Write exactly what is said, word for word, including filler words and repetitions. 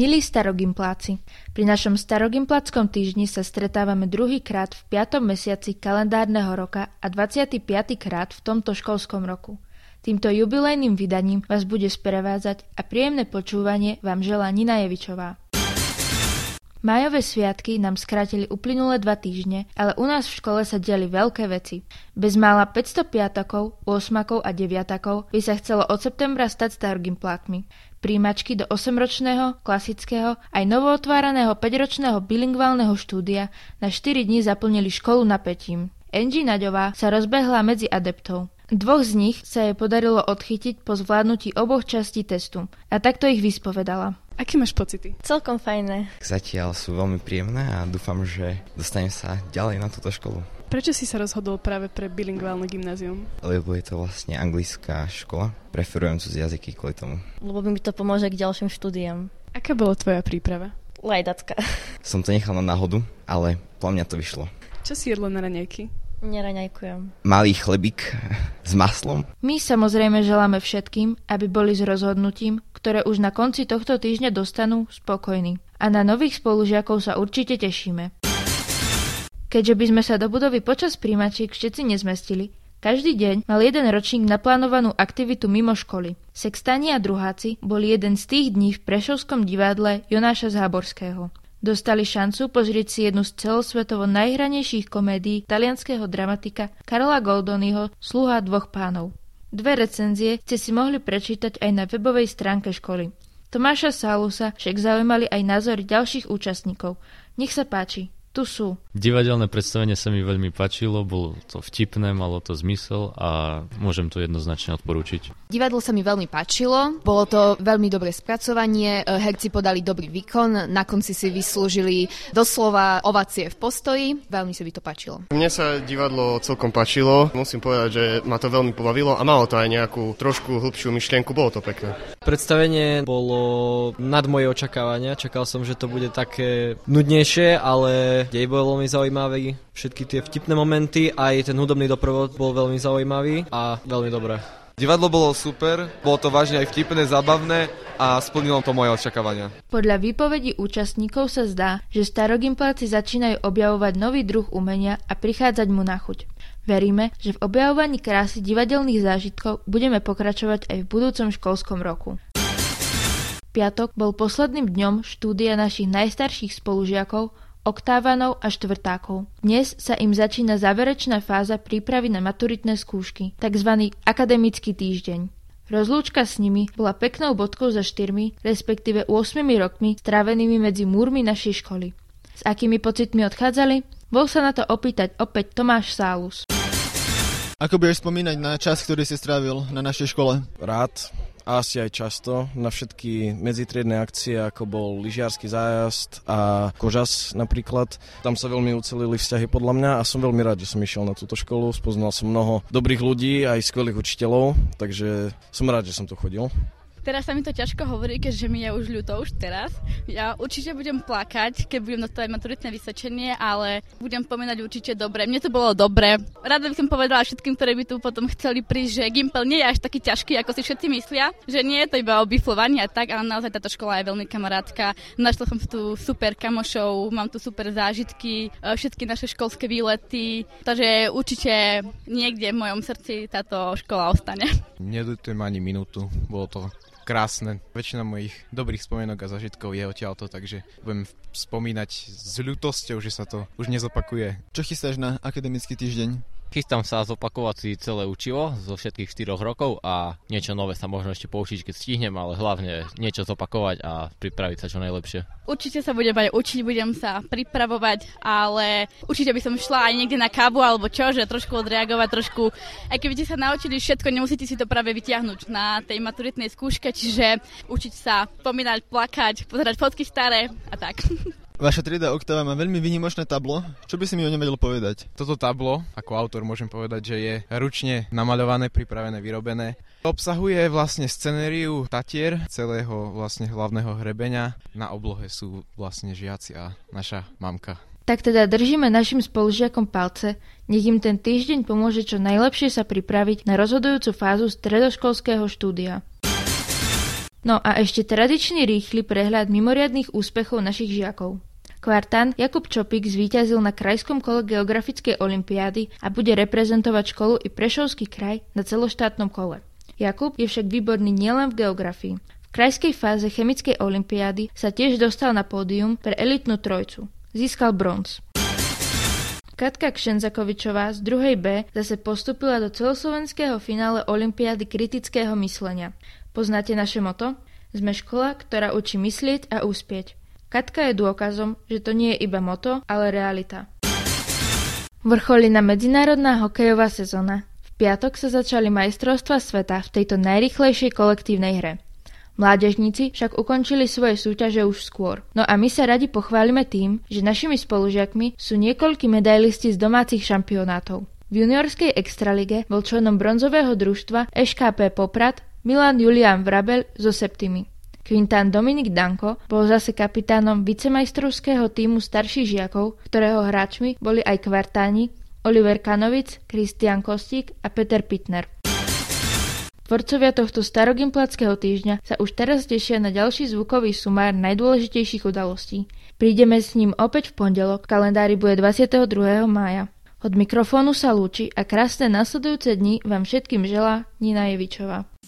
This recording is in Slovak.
Milí starogympláci, pri našom starogympláckom týždni sa stretávame druhýkrát v piatom mesiaci kalendárneho roka a dvadsiaty piaty krát v tomto školskom roku. Týmto jubilejným vydaním vás bude sprevádzať a príjemné počúvanie vám želá Nina Jevičová. Májové sviatky nám skrátili uplynulé dva týždne, ale u nás v škole sa diali veľké veci. Bezmála päťsto piatakov, osmakov a deviatakov by sa chcelo od septembra stať starogymplátmi. Príjimačky do osemročného, klasického aj novootváraného päťročného bilingválneho štúdia na štyri dni zaplnili školu napätím. Angie Naďová sa rozbehla medzi adeptov. Dvoch z nich sa jej podarilo odchytiť po zvládnutí oboch častí testu a takto ich vyspovedala. Aké máš pocity? Celkom fajné. Zatiaľ sú veľmi príjemné a dúfam, že dostanem sa ďalej na túto školu. Prečo si sa rozhodol práve pre bilingválne gymnázium? Lebo je to vlastne anglická škola. Preferujem cudzie jazyky kvôli tomu. Lebo mi to pomôže k ďalším štúdiám. Aká bola tvoja príprava? Lajdacká. Som to nechal na náhodu, ale po mňa to vyšlo. Čo si jedlo na raňajky? Neraňajkujem. Malý chlebík s maslom. My samozrejme želáme všetkým, aby boli s rozhodnutím, ktoré už na konci tohto týždňa dostanú, spokojní. A na nových spolužiakov sa určite tešíme. Keďže by sme sa do budovy počas príjmačiek všetci nezmestili, každý deň mal jeden ročník naplánovanú aktivitu mimo školy. Sextani a druháci boli jeden z tých dní v prešovskom divadle Jonáša Záborského. Dostali šancu pozrieť si jednu z celosvetovo najhranejších komédií talianského dramatika Karola Goldoniho Sluha dvoch pánov. Dve recenzie ste si mohli prečítať aj na webovej stránke školy. Tomáša Sálusa však zaujímali aj názory ďalších účastníkov. Nech sa páči, tu sú. Divadelné predstavenie sa mi veľmi páčilo, bolo to vtipné, malo to zmysel a môžem to jednoznačne odporučiť. Divadlo sa mi veľmi páčilo, bolo to veľmi dobré spracovanie, herci podali dobrý výkon, na konci si vyslúžili doslova ovácie v postoji, veľmi sa mi to páčilo. Mne sa divadlo celkom páčilo, musím povedať, že ma to veľmi pobavilo a malo to aj nejakú trošku hĺbšiu myšlienku, bolo to pekné. Predstavenie bolo nad moje očakávania, čakal som, že to bude také nudnejšie, ale dej bol veľmi zaujímavý, všetky tie vtipné momenty, aj ten hudobný doprovod bol veľmi zaujímavý a veľmi dobré. Divadlo bolo super, bolo to vážne aj vtipné, zábavné a splnilo to moje očakávania. Podľa výpovedí účastníkov sa zdá, že starogympláci začínajú objavovať nový druh umenia a prichádzať mu na chuť. Veríme, že v objavovaní krásy divadelných zážitkov budeme pokračovať aj v budúcom školskom roku. Piatok bol posledným dňom štúdia našich najstarších spolužiakov, oktávanov a štvrtákov. Dnes sa im začína záverečná fáza prípravy na maturitné skúšky, takzvaný akademický týždeň. Rozlúčka s nimi bola peknou bodkou za štyrmi, respektíve ôsmimi rokmi strávenými medzi múrmi našej školy. S akými pocitmi odchádzali? Bol sa na to opýtať opäť Tomáš Sálus. Ako budeš spomínať na čas, ktorý si strávil na našej škole? Rád. Asi aj často, na všetky medzitriedne akcie, ako bol lyžiarsky zájazd a kožas napríklad. Tam sa veľmi ucelili vzťahy podľa mňa a som veľmi rád, že som išiel na túto školu. Spoznal som mnoho dobrých ľudí, aj skvelých učiteľov, takže som rád, že som tu chodil. Teraz sa mi to ťažko hovorí, keďže mi je už ľúto už teraz. Ja určite budem plakať, keď budem dostávať maturitné vysvedčenie, ale budem pomenať určite dobre. Mne to bolo dobre. Rada by som povedala všetkým, ktorí by tu potom chceli prísť, že Gimpel nie je až taký ťažký, ako si všetci myslia, že nie je to iba o biflovaní a tak, ale naozaj táto škola je veľmi kamarátka. Našla som tu super kamošov, mám tu super zážitky, všetky naše školské výlety, takže určite niekde v mojom srdci táto škola ostane. Nedotujem ani minútu, bolo to krásne. Väčšina mojich dobrých spomienok a zážitkov je odtiaľto, takže budem spomínať s ľutosťou, že sa to už nezopakuje. Čo chystáš na akademický týždeň? Chystám sa zopakovať si celé učivo zo všetkých štyroch rokov a niečo nové sa možno ešte poučiť, keď stihnem, ale hlavne niečo zopakovať a pripraviť sa čo najlepšie. Určite sa budem aj učiť, budem sa pripravovať, ale určite by som šla aj niekde na kávu alebo čo, že trošku odreagovať, trošku. Aj keby ste sa naučili všetko, nemusíte si to práve vytiahnuť na tej maturitnej skúške, čiže učiť sa, pomínať, plakať, pozerať fotky staré a tak. Vaša trieda Oktava má veľmi výnimočné tablo. Čo by si mi o ňom vedel povedať? Toto tablo, ako autor môžem povedať, že je ručne namaľované, pripravené, vyrobené. Obsahuje vlastne scenériu Tatier, celého vlastne hlavného hrebenia. Na oblohe sú vlastne žiaci a naša mamka. Tak teda držíme našim spolužiakom palce, nech im ten týždeň pomôže čo najlepšie sa pripraviť na rozhodujúcu fázu stredoškolského štúdia. No a ešte tradičný rýchly prehľad mimoriadnych úspechov našich žiakov. Kvartant Jakub Čopík zvíťazil na krajskom kole geografickej olympiády a bude reprezentovať školu i Prešovský kraj na celoštátnom kole. Jakub je však výborný nielen v geografii. V krajskej fáze chemickej olympiády sa tiež dostal na pódium pre elitnú trojcu. Získal bronz. Katka Kšenzakovičová z druhej B zase postúpila do celoslovenského finále olympiády kritického myslenia. Poznáte naše moto? Sme škola, ktorá učí myslieť a úspieť. Katka je dôkazom, že to nie je iba moto, ale realita. Vrcholila medzinárodná hokejová sezóna. V piatok sa začali majstrovstvá sveta v tejto najrýchlejšej kolektívnej hre. Mládežníci však ukončili svoje súťaže už skôr. No a my sa radi pochválime tým, že našimi spolužiakmi sú niekoľkí medailisti z domácich šampionátov. V juniorskej extralige bol členom bronzového družstva es ká pé Poprad Milan Julián Vrabel zo Septimy. Kvintán Dominik Danko bol zase kapitánom vicemajstrovského tímu starších žiakov, ktorého hráčmi boli aj kvartáni Oliver Kanovic, Kristián Kostík a Peter Pitner. Tvorcovia tohto starogympláckého týždňa sa už teraz tešia na ďalší zvukový sumár najdôležitejších udalostí. Prídeme s ním opäť v pondelok, v kalendári bude dvadsiateho druhého mája. Od mikrofónu sa lúči a krásne nasledujúce dni vám všetkým želá Nina Jevičová.